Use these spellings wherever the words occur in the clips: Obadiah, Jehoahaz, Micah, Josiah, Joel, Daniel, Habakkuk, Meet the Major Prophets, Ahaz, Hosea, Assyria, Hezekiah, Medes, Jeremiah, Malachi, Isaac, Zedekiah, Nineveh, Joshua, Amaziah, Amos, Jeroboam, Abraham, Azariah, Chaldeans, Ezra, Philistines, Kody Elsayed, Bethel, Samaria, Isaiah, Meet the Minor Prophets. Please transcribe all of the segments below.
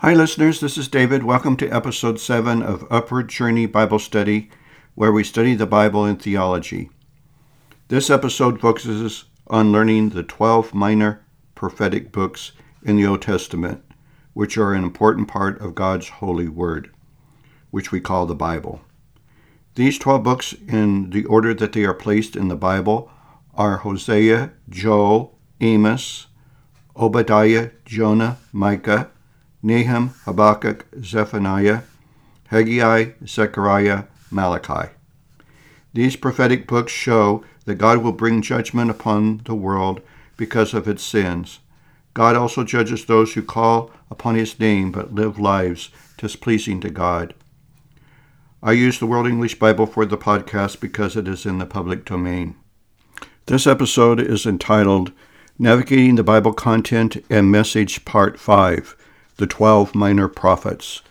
Hi listeners, this is David. Welcome to episode 7 of Upward Journey Bible Study, where we study the Bible and theology. This episode focuses on learning the 12 minor prophetic books in the Old Testament, which are an important part of God's holy word, which we call the Bible. These 12 books, in the order that they are placed in the Bible, are Hosea, Joel, Amos, Obadiah, Jonah, Micah, Nahum, Habakkuk, Zephaniah, Haggai, Zechariah, Malachi. These prophetic books show that God will bring judgment upon the world because of its sins. God also judges those who call upon his name but live lives displeasing to God. I use the World English Bible for the podcast because it is in the public domain. This episode is entitled Navigating the Bible Content and Message Part 5. The 12 Minor Prophets.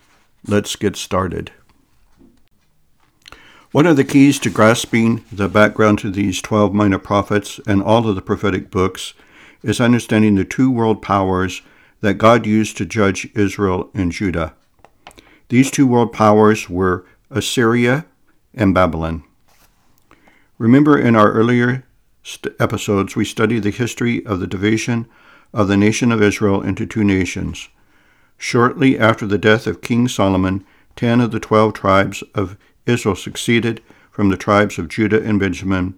Let's get started. One of the keys to grasping the background to these 12 minor prophets and all of the prophetic books is understanding the two world powers that God used to judge Israel and Judah. These two world powers were Assyria and Babylon. Remember, in our earlier episodes, we studied the history of the division of the nation of Israel into two nations. Shortly after the death of King Solomon, 10 of the 12 tribes of Israel succeeded from the tribes of Judah and Benjamin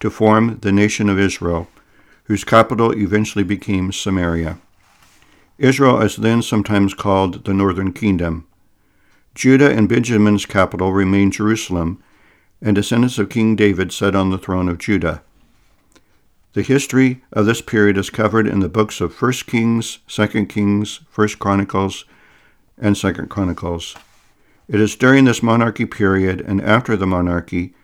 to form the nation of Israel, whose capital eventually became Samaria. Israel is then sometimes called the Northern Kingdom. Judah and Benjamin's capital remained Jerusalem, and descendants of King David sat on the throne of Judah. The history of this period is covered in the books of 1 Kings, 2 Kings, 1 Chronicles, and 2 Chronicles. It is during this monarchy period and after the monarchy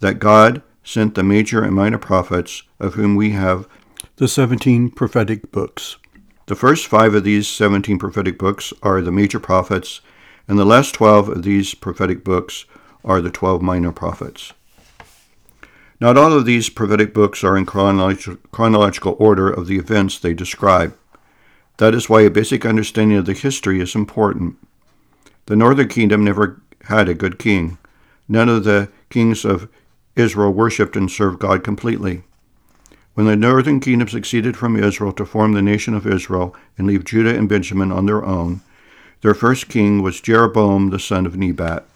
that God sent the major and minor prophets, of whom we have the 17 prophetic books. The first 5 of these 17 prophetic books are the major prophets, and the last 12 of these prophetic books are the 12 minor prophets. Not all of these prophetic books are in chronological order of the events they describe. That is why a basic understanding of the history is important. The northern kingdom never had a good king. None of the kings of Israel worshipped and served God completely. When the northern kingdom succeeded from Israel to form the nation of Israel and leave Judah and Benjamin on their own, their first king was Jeroboam, the son of Nebat.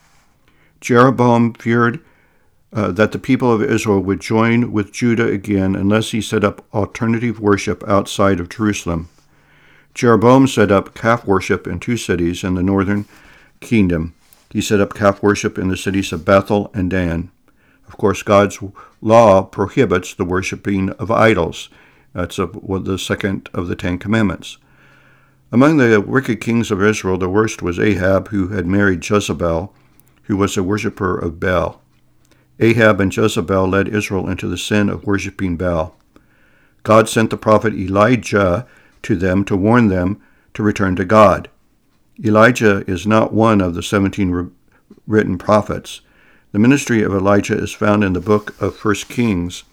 Jeroboam feared that the people of Israel would join with Judah again unless he set up alternative worship outside of Jerusalem. Jeroboam set up calf worship in 2 cities in the northern kingdom. He set up calf worship in the cities of Bethel and Dan. Of course, God's law prohibits the worshiping of idols. That's the second of the 10 commandments. Among the wicked kings of Israel, the worst was Ahab, who had married Jezebel, who was a worshiper of Baal. Ahab and Jezebel led Israel into the sin of worshiping Baal. God sent the prophet Elijah to them to warn them to return to God. Elijah is not one of the 17 written prophets. The ministry of Elijah is found in the book of 1 Kings.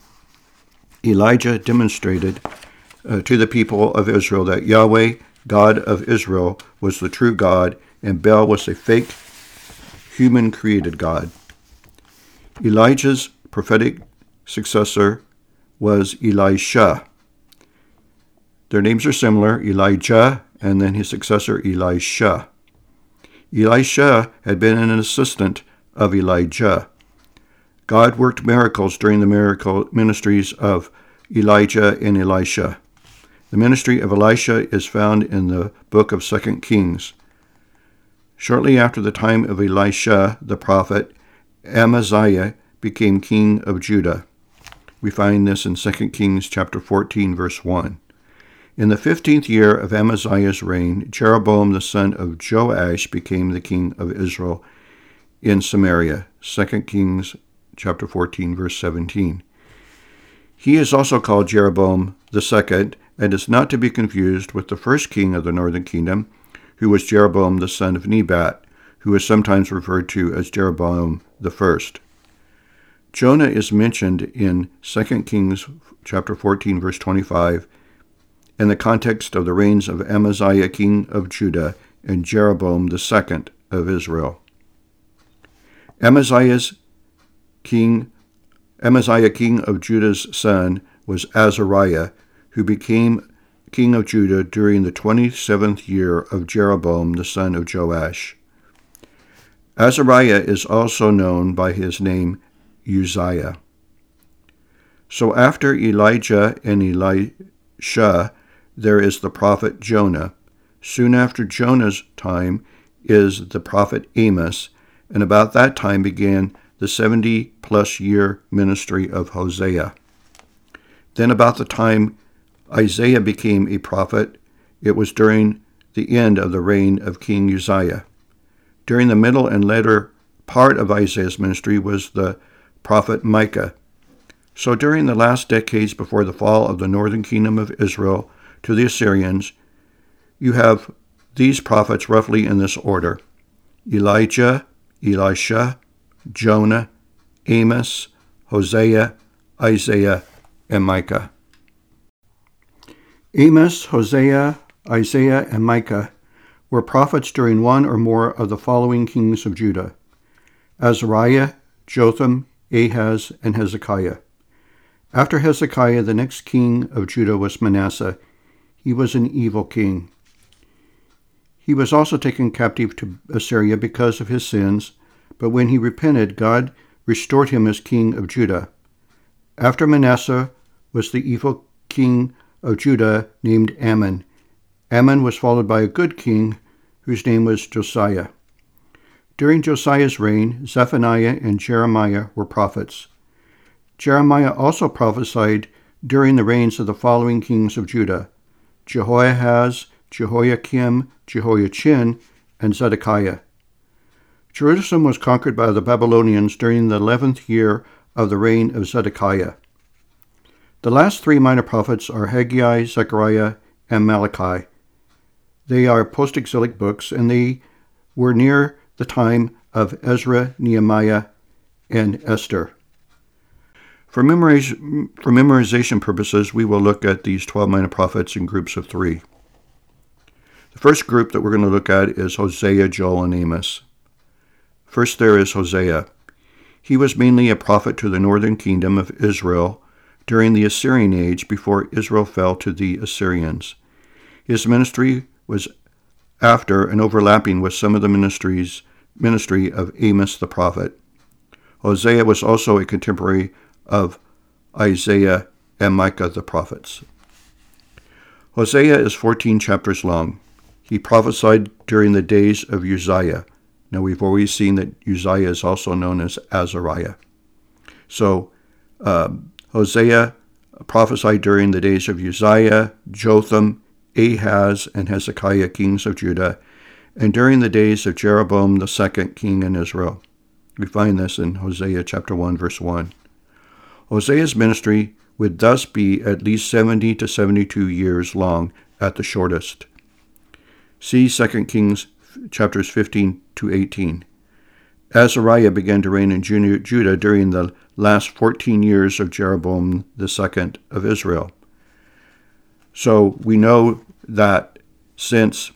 Elijah demonstrated to the people of Israel that Yahweh, God of Israel, was the true God, and Baal was a fake human-created god. Elijah's prophetic successor was Elisha. Their names are similar, Elijah and then his successor Elisha. Elisha had been an assistant of Elijah. God worked miracles during the miracle ministries of Elijah and Elisha. The ministry of Elisha is found in the book of 2 Kings. Shortly after the time of Elisha, the prophet, Amaziah became king of Judah. We find this in 2 Kings chapter 14, verse 1. In the 15th year of Amaziah's reign, Jeroboam the son of Joash became the king of Israel in Samaria. 2 Kings chapter 14, verse 17. He is also called Jeroboam the second, and is not to be confused with the first king of the northern kingdom, who was Jeroboam the son of Nebat, who is sometimes referred to as Jeroboam the first. Jonah is mentioned in 2 Kings chapter 14, verse 25, in the context of the reigns of Amaziah, king of Judah, and Jeroboam II of Israel. Amaziah, king of Judah's son, was Azariah, who became king of Judah during the 27th year of Jeroboam, the son of Joash. Azariah is also known by his name Uzziah. So after Elijah and Elisha, there is the prophet Jonah. Soon after Jonah's time is the prophet Amos, and about that time began the 70-plus-year ministry of Hosea. Then about the time Isaiah became a prophet, it was during the end of the reign of King Uzziah. During the middle and later part of Isaiah's ministry was the prophet Micah. So during the last decades before the fall of the northern kingdom of Israel to the Assyrians, you have these prophets roughly in this order: Elijah, Elisha, Jonah, Amos, Hosea, Isaiah, and Micah. Amos, Hosea, Isaiah, and Micah were prophets during one or more of the following kings of Judah: Azariah, Jotham, Ahaz, and Hezekiah. After Hezekiah, the next king of Judah was Manasseh. He was an evil king. He was also taken captive to Assyria because of his sins, but when he repented, God restored him as king of Judah. After Manasseh was the evil king of Judah named Ammon. Ammon was followed by a good king whose name was Josiah. During Josiah's reign, Zephaniah and Jeremiah were prophets. Jeremiah also prophesied during the reigns of the following kings of Judah: Jehoahaz, Jehoiakim, Jehoiachin, and Zedekiah. Jerusalem was conquered by the Babylonians during the 11th year of the reign of Zedekiah. The last three minor prophets are Haggai, Zechariah, and Malachi. They are post-exilic books, and they were near the time of Ezra, Nehemiah, and Esther. For memorization purposes, we will look at these 12 minor prophets in groups of three. The first group that we're going to look at is Hosea, Joel, and Amos. First, there is Hosea. He was mainly a prophet to the northern kingdom of Israel during the Assyrian age before Israel fell to the Assyrians. His ministry was after and overlapping with some of the ministry of Amos the prophet. Hosea was also a contemporary of Isaiah and Micah the prophets. Hosea is 14 chapters long. He prophesied during the days of Uzziah. Now we've already seen that Uzziah is also known as Azariah. So Hosea prophesied during the days of Uzziah, Jotham, Ahaz, and Hezekiah, kings of Judah, and during the days of Jeroboam the second, king in Israel. We find this in Hosea chapter 1, verse 1. Hosea's ministry would thus be at least 70 to 72 years long at the shortest. See 2 Kings chapters 15 to 18. Azariah began to reign in Judah during the last 14 years of Jeroboam II of Israel. So we know that since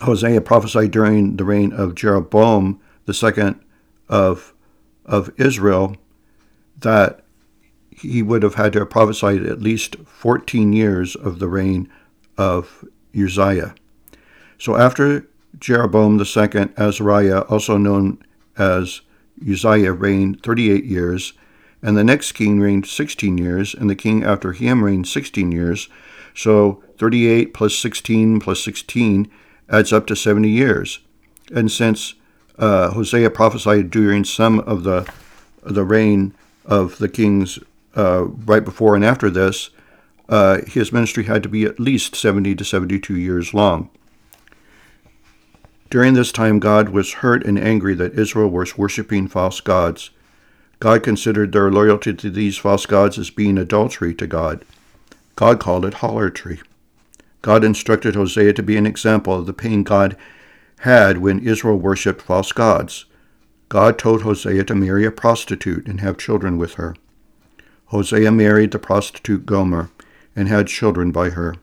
Hosea prophesied during the reign of Jeroboam II of Israel, that he would have had to have prophesied at least 14 years of the reign of Uzziah. So after Jeroboam II, Azariah, also known as Uzziah, reigned 38 years, and the next king reigned 16 years, and the king after him reigned 16 years. So 38 plus 16 plus 16 adds up to 70 years. And since Hosea prophesied during some of the reign of the kings right before and after this, his ministry had to be at least 70 to 72 years long. During this time, God was hurt and angry that Israel was worshiping false gods. God considered their loyalty to these false gods as being adultery to God. God called it harlotry. God instructed Hosea to be an example of the pain God had when Israel worshipped false gods. God told Hosea to marry a prostitute and have children with her. Hosea married the prostitute Gomer and had children by her.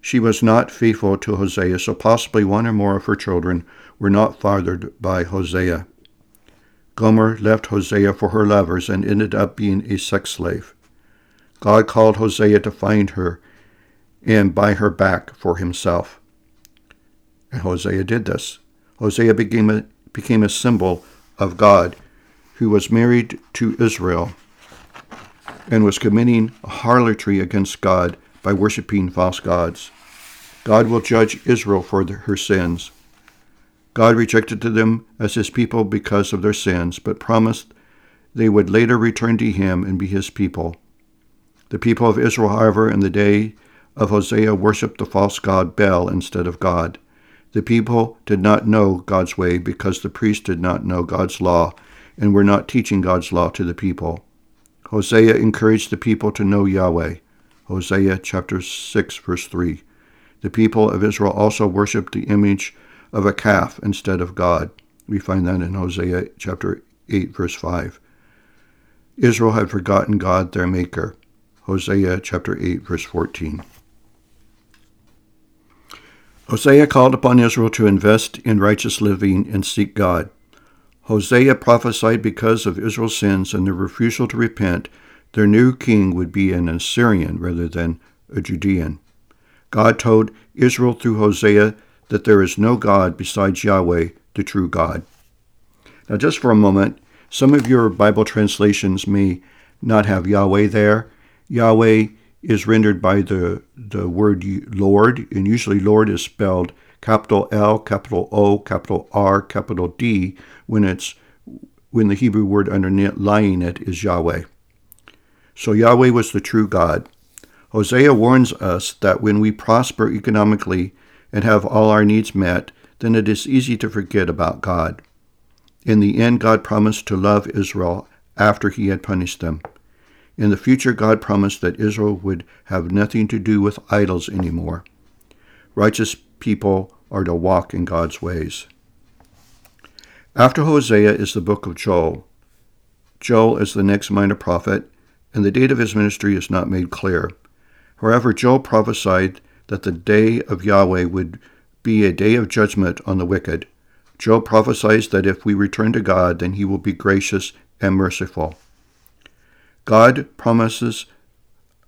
She was not faithful to Hosea, so possibly one or more of her children were not fathered by Hosea. Gomer left Hosea for her lovers and ended up being a sex slave. God called Hosea to find her and buy her back for himself. And Hosea did this. Hosea became a symbol of God, who was married to Israel and was committing harlotry against God by worshiping false gods. God will judge Israel for her sins. God rejected them as his people because of their sins, but promised they would later return to him and be his people. The people of Israel, however, in the day of Hosea worshipped the false god Baal instead of God. The people did not know God's way because the priests did not know God's law and were not teaching God's law to the people. Hosea encouraged the people to know Yahweh. Hosea chapter 6, verse 3. The people of Israel also worshipped the image of a calf instead of God. We find that in Hosea chapter 8, verse 5. Israel had forgotten God, their Maker. Hosea chapter 8, verse 14. Hosea called upon Israel to invest in righteous living and seek God. Hosea prophesied because of Israel's sins and their refusal to repent, their new king would be an Assyrian rather than a Judean. God told Israel through Hosea that there is no God besides Yahweh, the true God. Now just for a moment, some of your Bible translations may not have Yahweh there. Yahweh is rendered by the word Lord, and usually Lord is spelled capital L, capital O, capital R, capital D, when the Hebrew word underlying it is Yahweh. So Yahweh was the true God. Hosea warns us that when we prosper economically and have all our needs met, then it is easy to forget about God. In the end, God promised to love Israel after he had punished them. In the future, God promised that Israel would have nothing to do with idols anymore. Righteous people are to walk in God's ways. After Hosea is the book of Joel. Joel is the next minor prophet, and the date of his ministry is not made clear. However, Joel prophesied that the day of Yahweh would be a day of judgment on the wicked. Joel prophesies that if we return to God, then he will be gracious and merciful. God promises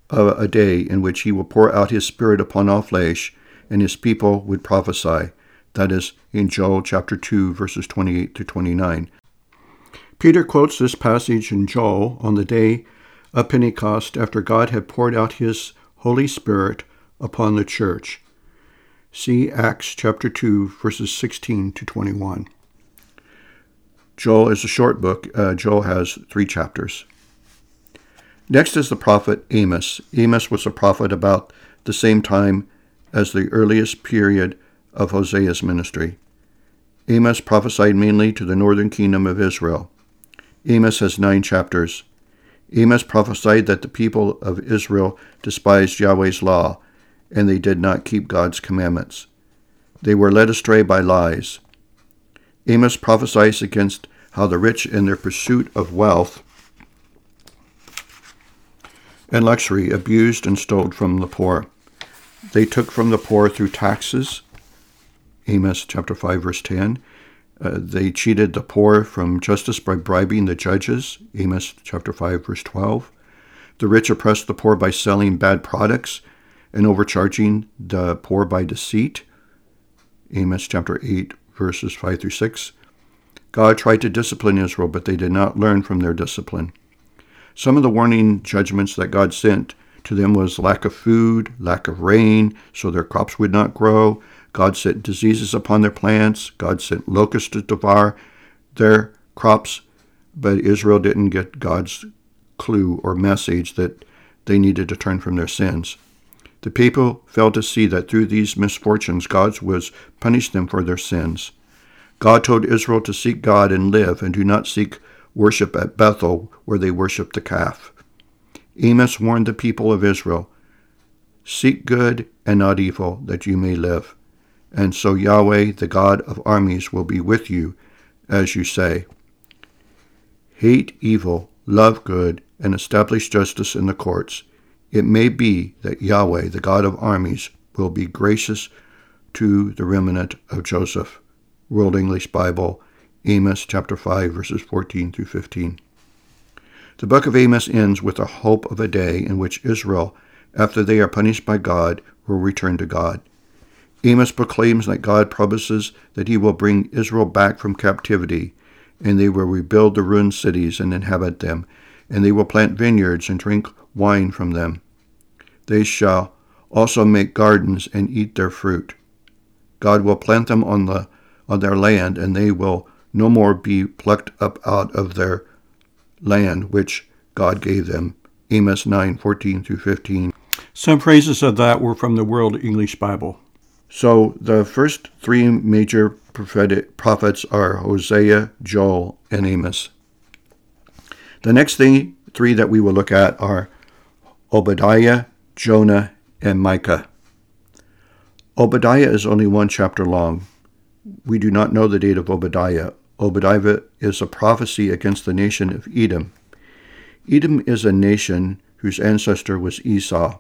a day in which he will pour out his spirit upon all flesh, and his people would prophesy. That is in Joel chapter 2, verses 28 to 29. Peter quotes this passage in Joel on the day of Pentecost, after God had poured out his Holy Spirit upon the church. See Acts chapter 2, verses 16 to 21. Joel is a short book. Joel has 3 chapters. Next is the prophet Amos. Amos was a prophet about the same time as the earliest period of Hosea's ministry. Amos prophesied mainly to the northern kingdom of Israel. Amos has 9 chapters. Amos prophesied that the people of Israel despised Yahweh's law, and they did not keep God's commandments. They were led astray by lies. Amos prophesies against how the rich in their pursuit of wealth and luxury abused and stole from the poor. They took from the poor through taxes. Amos chapter 5, verse 10. They cheated the poor from justice by bribing the judges, Amos chapter 5, verse 12. The rich oppressed the poor by selling bad products and overcharging the poor by deceit, Amos chapter 8, verses 5 through 6. God tried to discipline Israel, but they did not learn from their discipline. Some of the warning judgments that God sent to them was lack of food, lack of rain, so their crops would not grow. God sent diseases upon their plants. God sent locusts to devour their crops, but Israel didn't get God's clue or message that they needed to turn from their sins. The people failed to see that through these misfortunes, God was punishing them for their sins. God told Israel to seek God and live, and do not seek worship at Bethel, where they worshiped the calf. Amos warned the people of Israel, "Seek good and not evil, that you may live. And so Yahweh, the God of armies, will be with you, as you say. Hate evil, love good, and establish justice in the courts. It may be that Yahweh, the God of armies, will be gracious to the remnant of Joseph. World English Bible, Amos chapter 5, verses 14 through 15. The book of Amos ends with the hope of a day in which Israel, after they are punished by God, will return to God. Amos proclaims that God promises that he will bring Israel back from captivity, and they will rebuild the ruined cities and inhabit them, and they will plant vineyards and drink wine from them. They shall also make gardens and eat their fruit. God will plant them on their land, and they will no more be plucked up out of their land which God gave them. Amos 9:14 through 15. Some phrases of that were from the World English Bible. So the first three major prophets are Hosea, Joel, and Amos. The next three that we will look at are Obadiah, Jonah, and Micah. Obadiah is only one chapter long. We do not know the date of Obadiah. Obadiah is a prophecy against the nation of Edom. Edom is a nation whose ancestor was Esau.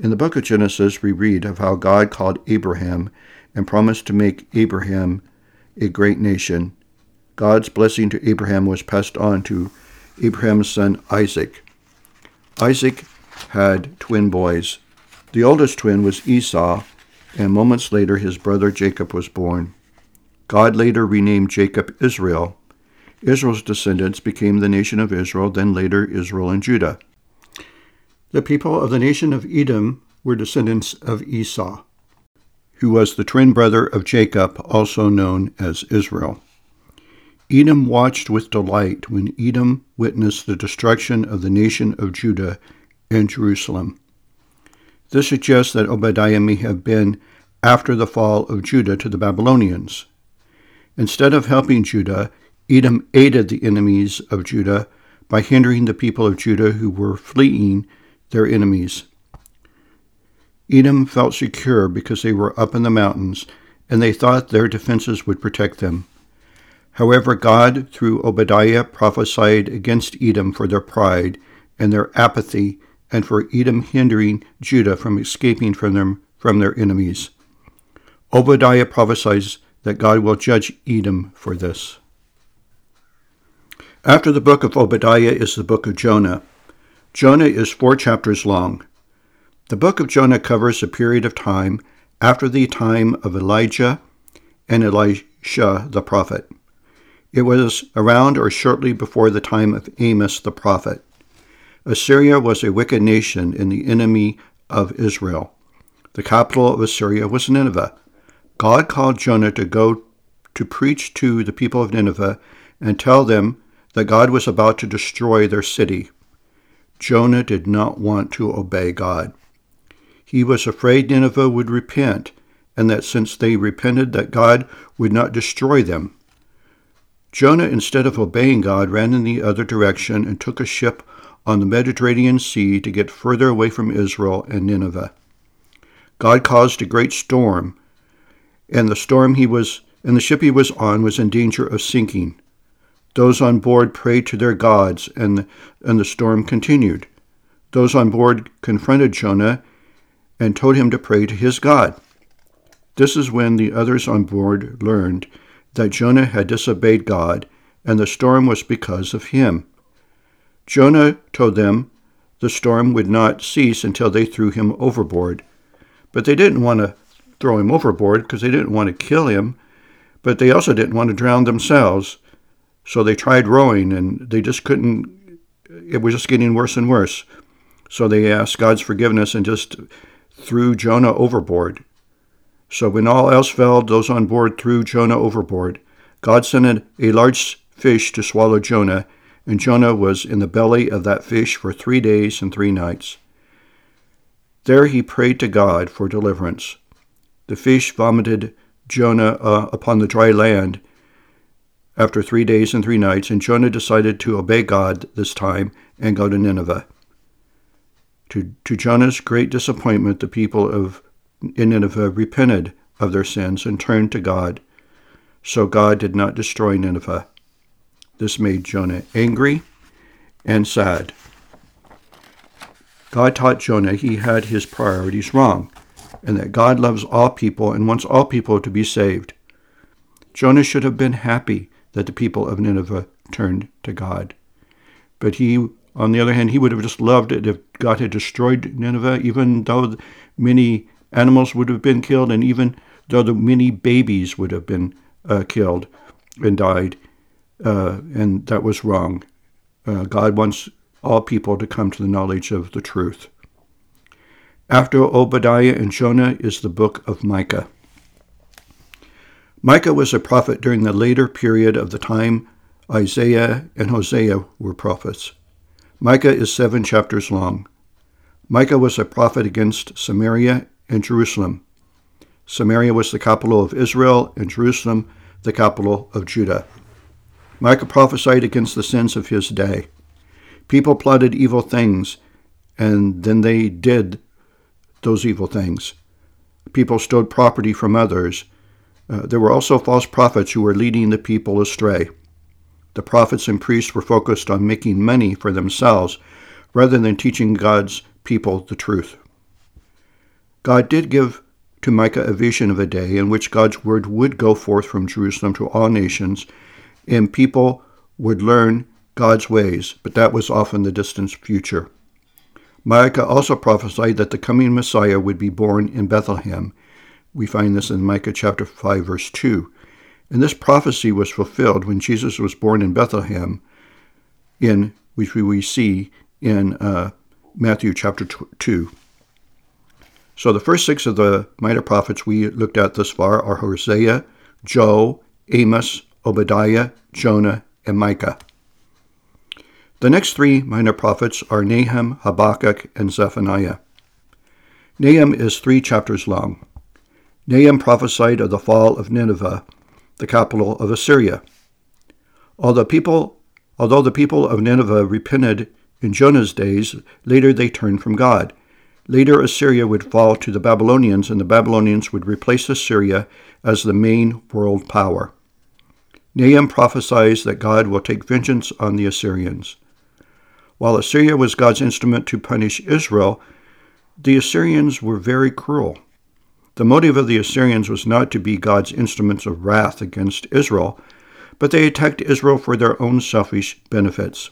In the book of Genesis, we read of how God called Abraham and promised to make Abraham a great nation. God's blessing to Abraham was passed on to Abraham's son Isaac. Isaac had twin boys. The oldest twin was Esau, and moments later his brother Jacob was born. God later renamed Jacob Israel. Israel's descendants became the nation of Israel, then later Israel and Judah. The people of the nation of Edom were descendants of Esau, who was the twin brother of Jacob, also known as Israel. Edom watched with delight when Edom witnessed the destruction of the nation of Judah and Jerusalem. This suggests that Obadiah may have been after the fall of Judah to the Babylonians. Instead of helping Judah, Edom aided the enemies of Judah by hindering the people of Judah who were fleeing their enemies. Edom felt secure because they were up in the mountains, and they thought their defenses would protect them. However, God, through Obadiah, prophesied against Edom for their pride and their apathy, and for Edom hindering Judah from escaping from their enemies. Obadiah prophesies that God will judge Edom for this. After the book of Obadiah is the book of Jonah. Jonah is 4 chapters long. The book of Jonah covers a period of time after the time of Elijah and Elisha the prophet. It was around or shortly before the time of Amos the prophet. Assyria was a wicked nation and the enemy of Israel. The capital of Assyria was Nineveh. God called Jonah to go to preach to the people of Nineveh and tell them that God was about to destroy their city. Jonah did not want to obey God. He was afraid Nineveh would repent, and that since they repented, that God would not destroy them. Jonah, instead of obeying God, ran in the other direction and took a ship on the Mediterranean Sea to get further away from Israel and Nineveh. God caused a great storm, and the ship he was on was in danger of sinking. Those on board prayed to their gods, and the storm continued. Those on board confronted Jonah and told him to pray to his God. This is when the others on board learned that Jonah had disobeyed God, and the storm was because of him. Jonah told them the storm would not cease until they threw him overboard. But they didn't want to throw him overboard because they didn't want to kill him, but they also didn't want to drown themselves. So they tried rowing, and they just couldn't. It was just getting worse and worse. So they asked God's forgiveness and just threw Jonah overboard. So when all else failed, those on board threw Jonah overboard. God sent a large fish to swallow Jonah, and Jonah was in the belly of that fish for 3 days and 3 nights. There he prayed to God for deliverance. The fish vomited Jonah upon the dry land, after 3 days and 3 nights, and Jonah decided to obey God this time and go to Nineveh. To Jonah's great disappointment, the people in Nineveh repented of their sins and turned to God. So God did not destroy Nineveh. This made Jonah angry and sad. God taught Jonah he had his priorities wrong, and that God loves all people and wants all people to be saved. Jonah should have been happy that the people of Nineveh turned to God. But he, on the other hand, he would have just loved it if God had destroyed Nineveh, even though many animals would have been killed and even though the many babies would have been killed and died. And that was wrong. God wants all people to come to the knowledge of the truth. After Obadiah and Jonah is the book of Micah. Micah was a prophet during the later period of the time Isaiah and Hosea were prophets. Micah is 7 chapters long. Micah was a prophet against Samaria and Jerusalem. Samaria was the capital of Israel and Jerusalem the capital of Judah. Micah prophesied against the sins of his day. People plotted evil things, and then they did those evil things. People stole property from others. There were also false prophets who were leading the people astray. The prophets and priests were focused on making money for themselves rather than teaching God's people the truth. God did give to Micah a vision of a day in which God's word would go forth from Jerusalem to all nations, and people would learn God's ways, but that was often the distant future. Micah also prophesied that the coming Messiah would be born in Bethlehem. We find this in Micah chapter 5, verse 2. And this prophecy was fulfilled when Jesus was born in Bethlehem, in which we see in Matthew chapter 2. So the first 6 of the minor prophets we looked at thus far are Hosea, Joel, Amos, Obadiah, Jonah, and Micah. The next 3 minor prophets are Nahum, Habakkuk, and Zephaniah. Nahum is 3 chapters long. Nahum prophesied of the fall of Nineveh, the capital of Assyria. Although the people of Nineveh repented in Jonah's days, later they turned from God. Later Assyria would fall to the Babylonians, and the Babylonians would replace Assyria as the main world power. Nahum prophesies that God will take vengeance on the Assyrians. While Assyria was God's instrument to punish Israel, the Assyrians were very cruel. The motive of the Assyrians was not to be God's instruments of wrath against Israel, but they attacked Israel for their own selfish benefits.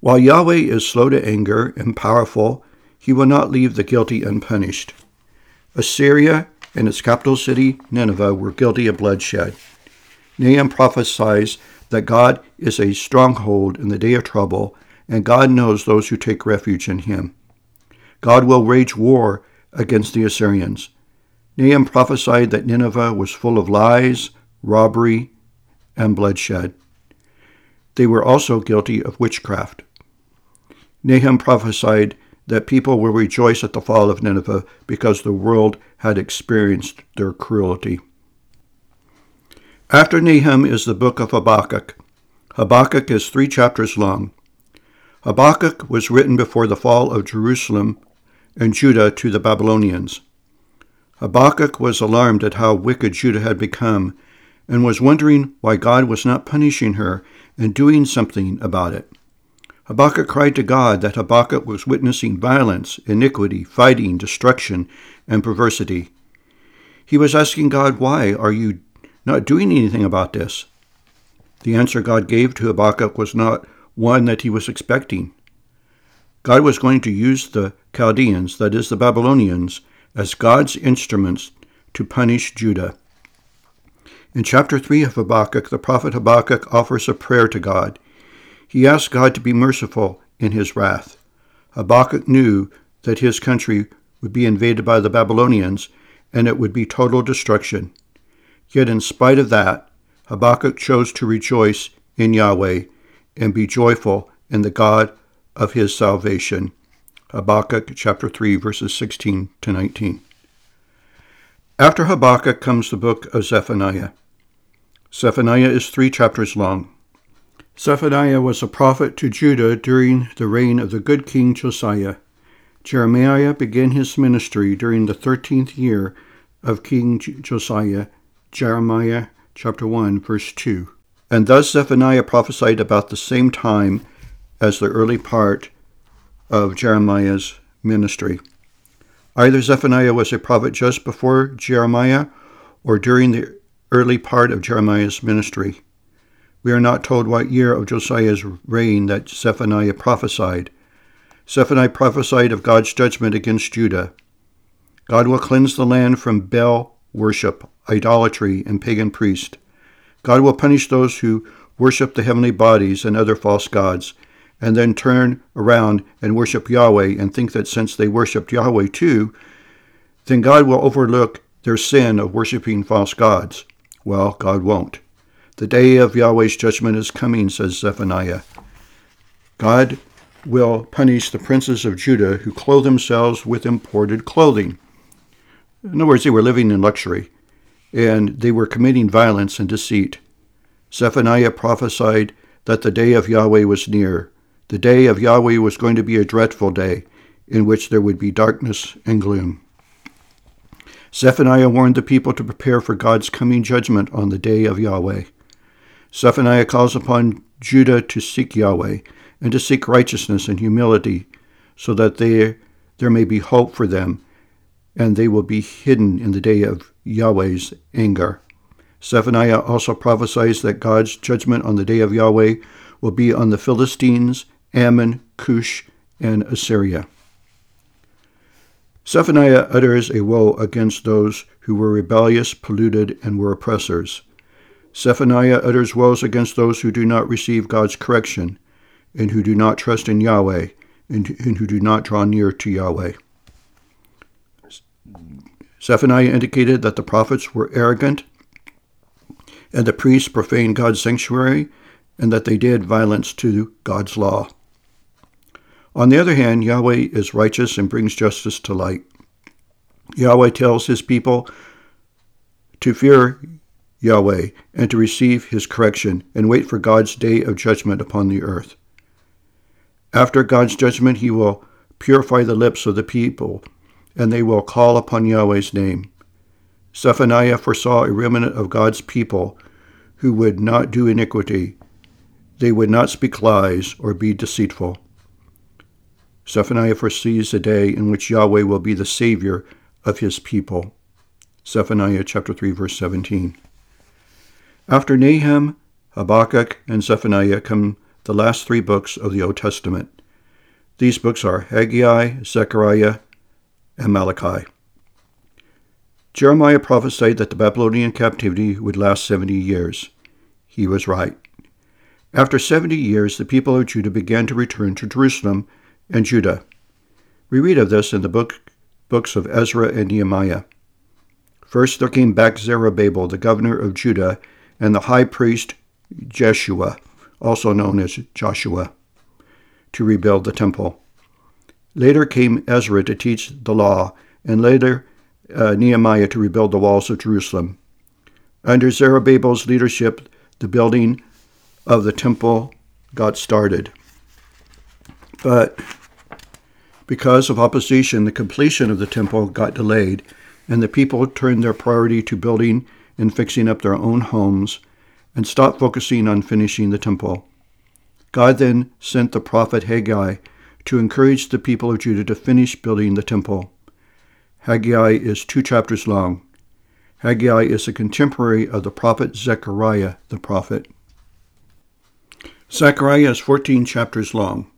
While Yahweh is slow to anger and powerful, he will not leave the guilty unpunished. Assyria and its capital city, Nineveh, were guilty of bloodshed. Nahum prophesies that God is a stronghold in the day of trouble, and God knows those who take refuge in him. God will wage war against the Assyrians. Nahum prophesied that Nineveh was full of lies, robbery, and bloodshed. They were also guilty of witchcraft. Nahum prophesied that people will rejoice at the fall of Nineveh because the world had experienced their cruelty. After Nahum is the book of Habakkuk. Habakkuk is 3 chapters long. Habakkuk was written before the fall of Jerusalem and Judah to the Babylonians. Habakkuk was alarmed at how wicked Judah had become and was wondering why God was not punishing her and doing something about it. Habakkuk cried to God that Habakkuk was witnessing violence, iniquity, fighting, destruction, and perversity. He was asking God, "Why are you not doing anything about this?" The answer God gave to Habakkuk was not one that he was expecting. God was going to use the Chaldeans, that is the Babylonians, as God's instruments to punish Judah. In chapter 3 of Habakkuk, the prophet Habakkuk offers a prayer to God. He asks God to be merciful in his wrath. Habakkuk knew that his country would be invaded by the Babylonians and it would be total destruction. Yet in spite of that, Habakkuk chose to rejoice in Yahweh and be joyful in the God of his salvation. Habakkuk chapter 3, verses 16 to 19. After Habakkuk comes the book of Zephaniah. Zephaniah is 3 chapters long. Zephaniah was a prophet to Judah during the reign of the good king Josiah. Jeremiah began his ministry during the 13th year of King Josiah, Jeremiah chapter 1, verse 2. And thus Zephaniah prophesied about the same time as the early part of Jeremiah's ministry. Either Zephaniah was a prophet just before Jeremiah or during the early part of Jeremiah's ministry. We are not told what year of Josiah's reign that Zephaniah prophesied. Zephaniah prophesied of God's judgment against Judah. God will cleanse the land from Baal worship, idolatry, and pagan priests. God will punish those who worship the heavenly bodies and other false gods, and then turn around and worship Yahweh and think that since they worshiped Yahweh too, then God will overlook their sin of worshiping false gods. Well, God won't. The day of Yahweh's judgment is coming, says Zephaniah. God will punish the princes of Judah who clothe themselves with imported clothing. In other words, they were living in luxury, and they were committing violence and deceit. Zephaniah prophesied that the day of Yahweh was near. The day of Yahweh was going to be a dreadful day in which there would be darkness and gloom. Zephaniah warned the people to prepare for God's coming judgment on the day of Yahweh. Zephaniah calls upon Judah to seek Yahweh and to seek righteousness and humility so that there may be hope for them and they will be hidden in the day of Yahweh's anger. Zephaniah also prophesies that God's judgment on the day of Yahweh will be on the Philistines, Ammon, Cush, and Assyria. Zephaniah utters a woe against those who were rebellious, polluted, and were oppressors. Zephaniah utters woes against those who do not receive God's correction, and who do not trust in Yahweh, and who do not draw near to Yahweh. Zephaniah indicated that the prophets were arrogant, and the priests profaned God's sanctuary, and that they did violence to God's law. On the other hand, Yahweh is righteous and brings justice to light. Yahweh tells his people to fear Yahweh and to receive his correction and wait for God's day of judgment upon the earth. After God's judgment, he will purify the lips of the people, and they will call upon Yahweh's name. Zephaniah foresaw a remnant of God's people who would not do iniquity. They would not speak lies or be deceitful. Zephaniah foresees a day in which Yahweh will be the Savior of his people. Zephaniah chapter 3, verse 17. After Nahum, Habakkuk, and Zephaniah come the last three books of the Old Testament. These books are Haggai, Zechariah, and Malachi. Jeremiah prophesied that the Babylonian captivity would last 70 years. He was right. After 70 years, the people of Judah began to return to Jerusalem and Judah. We read of this in the books of Ezra and Nehemiah. First, there came back Zerubbabel, the governor of Judah, and the high priest Jeshua, also known as Joshua, to rebuild the temple. Later came Ezra to teach the law, and later Nehemiah to rebuild the walls of Jerusalem. Under Zerubbabel's leadership, the building of the temple got started. But because of opposition, the completion of the temple got delayed, and the people turned their priority to building and fixing up their own homes and stopped focusing on finishing the temple. God then sent the prophet Haggai to encourage the people of Judah to finish building the temple. Haggai is 2 chapters long. Haggai is a contemporary of the prophet Zechariah the prophet. Zechariah is 14 chapters long.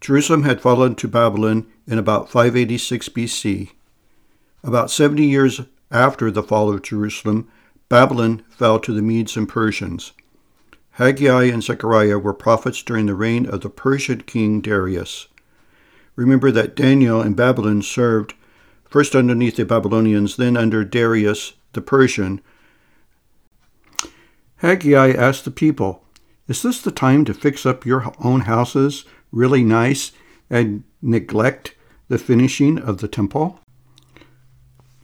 Jerusalem had fallen to Babylon in about 586 BC. About 70 years after the fall of Jerusalem, Babylon fell to the Medes and Persians. Haggai and Zechariah were prophets during the reign of the Persian king Darius. Remember that Daniel in Babylon served first underneath the Babylonians, then under Darius the Persian. Haggai asked the people, "Is this the time to fix up your own houses really nice and neglect the finishing of the temple?"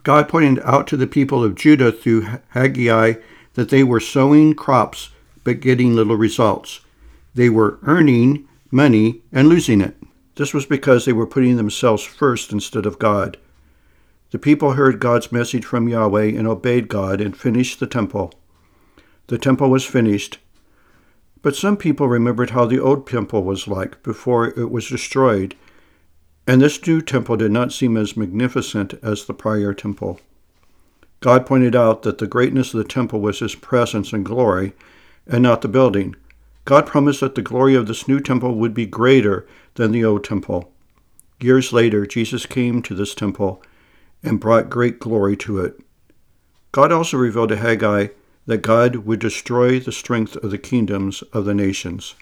God pointed out to the people of Judah through Haggai that they were sowing crops but getting little results. They were earning money and losing it. This was because they were putting themselves first instead of God. The people heard God's message from Yahweh and obeyed God and finished the temple. The temple was finished, but some people remembered how the old temple was like before it was destroyed And this new temple did not seem as magnificent as the prior temple. God pointed out that the greatness of the temple was His presence and glory, and not the building. God promised that the glory of this new temple would be greater than the old temple. Years later, Jesus came to this temple and brought great glory to it. God also revealed to Haggai that God would destroy the strength of the kingdoms of the nations.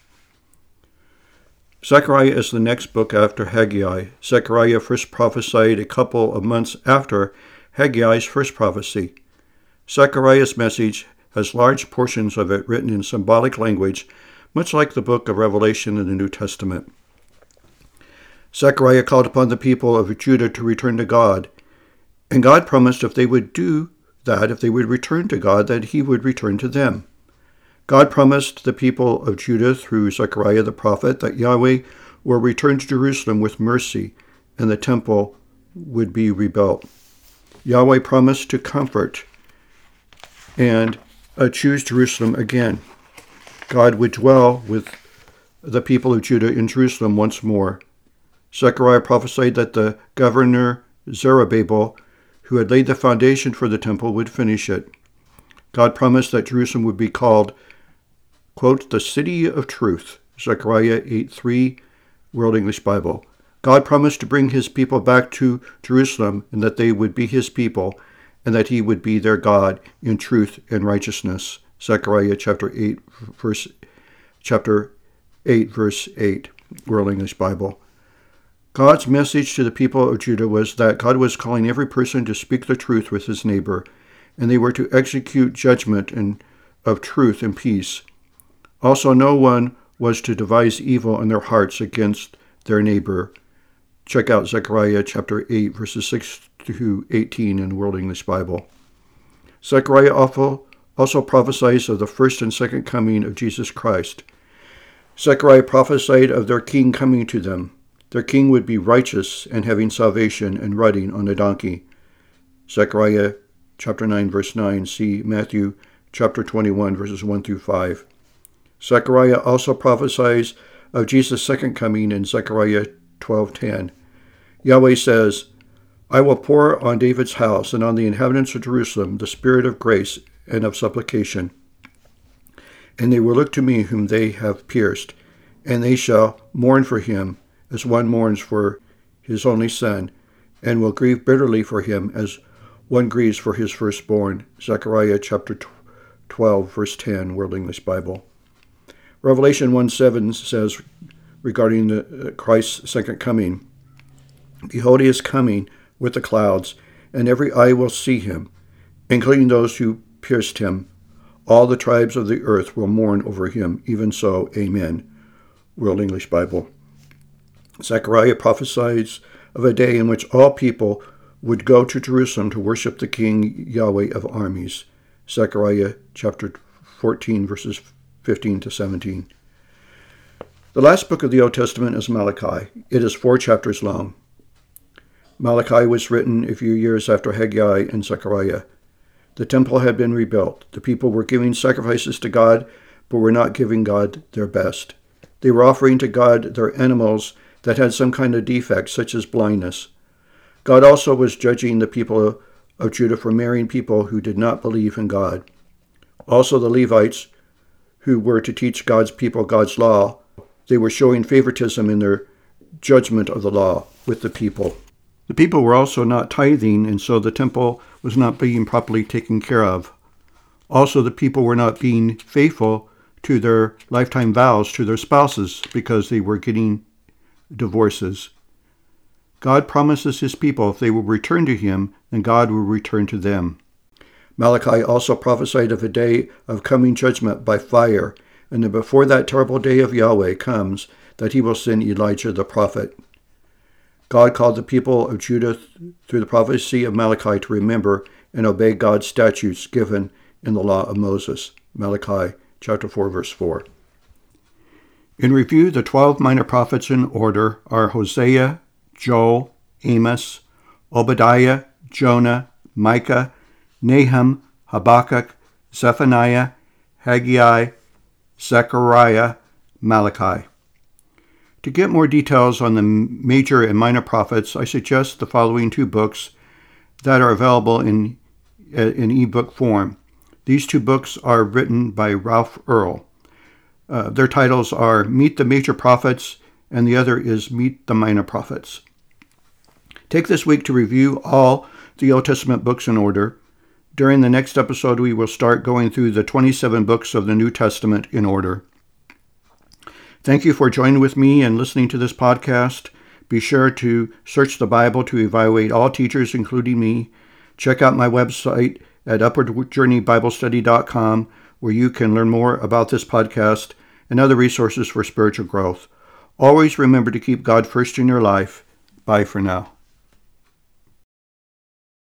Zechariah is the next book after Haggai. Zechariah first prophesied a couple of months after Haggai's first prophecy. Zechariah's message has large portions of it written in symbolic language, much like the book of Revelation in the New Testament. Zechariah called upon the people of Judah to return to God, and God promised if they would return to God, that He would return to them. God promised the people of Judah through Zechariah the prophet that Yahweh will return to Jerusalem with mercy, and the temple would be rebuilt. Yahweh promised to comfort and choose Jerusalem again. God would dwell with the people of Judah in Jerusalem once more. Zechariah prophesied that the governor Zerubbabel, who had laid the foundation for the temple, would finish it. God promised that Jerusalem would be called, quote, the city of truth, Zechariah 8:3, World English Bible. God promised to bring His people back to Jerusalem, and that they would be His people, and that He would be their God in truth and righteousness, Zechariah chapter 8, verse 8, World English Bible. God's message to the people of Judah was that God was calling every person to speak the truth with his neighbor, and they were to execute judgment of truth and peace. Also, no one was to devise evil in their hearts against their neighbor. Check out Zechariah chapter 8, verses 6 through 18 in the World English Bible. Zechariah also prophesies of the first and second coming of Jesus Christ. Zechariah prophesied of their king coming to them. Their king would be righteous and having salvation and riding on a donkey. Zechariah chapter 9, verse 9. See Matthew chapter 21, verses 1 through 5. Zechariah also prophesies of Jesus' second coming in Zechariah 12:10. Yahweh says, I will pour on David's house and on the inhabitants of Jerusalem the spirit of grace and of supplication. And they will look to me whom they have pierced, and they shall mourn for him, as one mourns for his only son, and will grieve bitterly for him as one grieves for his firstborn. Zechariah chapter 12, verse 10, World English Bible. Revelation 1:7 says regarding Christ's second coming, Behold, he is coming with the clouds, and every eye will see him, including those who pierced him. All the tribes of the earth will mourn over him. Even so, amen. World English Bible. Zechariah prophesies of a day in which all people would go to Jerusalem to worship the King Yahweh of armies. Zechariah chapter 14, verses 15 to 17. The last book of the Old Testament is Malachi. It is 4 chapters long. Malachi was written a few years after Haggai and Zechariah. The temple had been rebuilt. The people were giving sacrifices to God, but were not giving God their best. They were offering to God their animals that had some kind of defect, such as blindness. God also was judging the people of Judah for marrying people who did not believe in God. Also, the Levites, who were to teach God's people God's law, they were showing favoritism in their judgment of the law with the people. The people were also not tithing, and so the temple was not being properly taken care of. Also, the people were not being faithful to their lifetime vows to their spouses because they were getting divorces. God promises his people if they will return to him, then God will return to them. Malachi also prophesied of a day of coming judgment by fire, and that before that terrible day of Yahweh comes, that he will send Elijah the prophet. God called the people of Judah through the prophecy of Malachi to remember and obey God's statutes given in the law of Moses. Malachi chapter 4, verse 4. In review, the 12 minor prophets in order are Hosea, Joel, Amos, Obadiah, Jonah, Micah, Nahum, Habakkuk, Zephaniah, Haggai, Zechariah, Malachi. To get more details on the major and minor prophets, I suggest the following two books that are available in ebook form. These two books are written by Ralph Earl. Their titles are Meet the Major Prophets, and the other is Meet the Minor Prophets. Take this week to review all the Old Testament books in order. During the next episode, we will start going through the 27 books of the New Testament in order. Thank you for joining with me and listening to this podcast. Be sure to search the Bible to evaluate all teachers, including me. Check out my website at upwardjourneybiblestudy.com, where you can learn more about this podcast and other resources for spiritual growth. Always remember to keep God first in your life. Bye for now.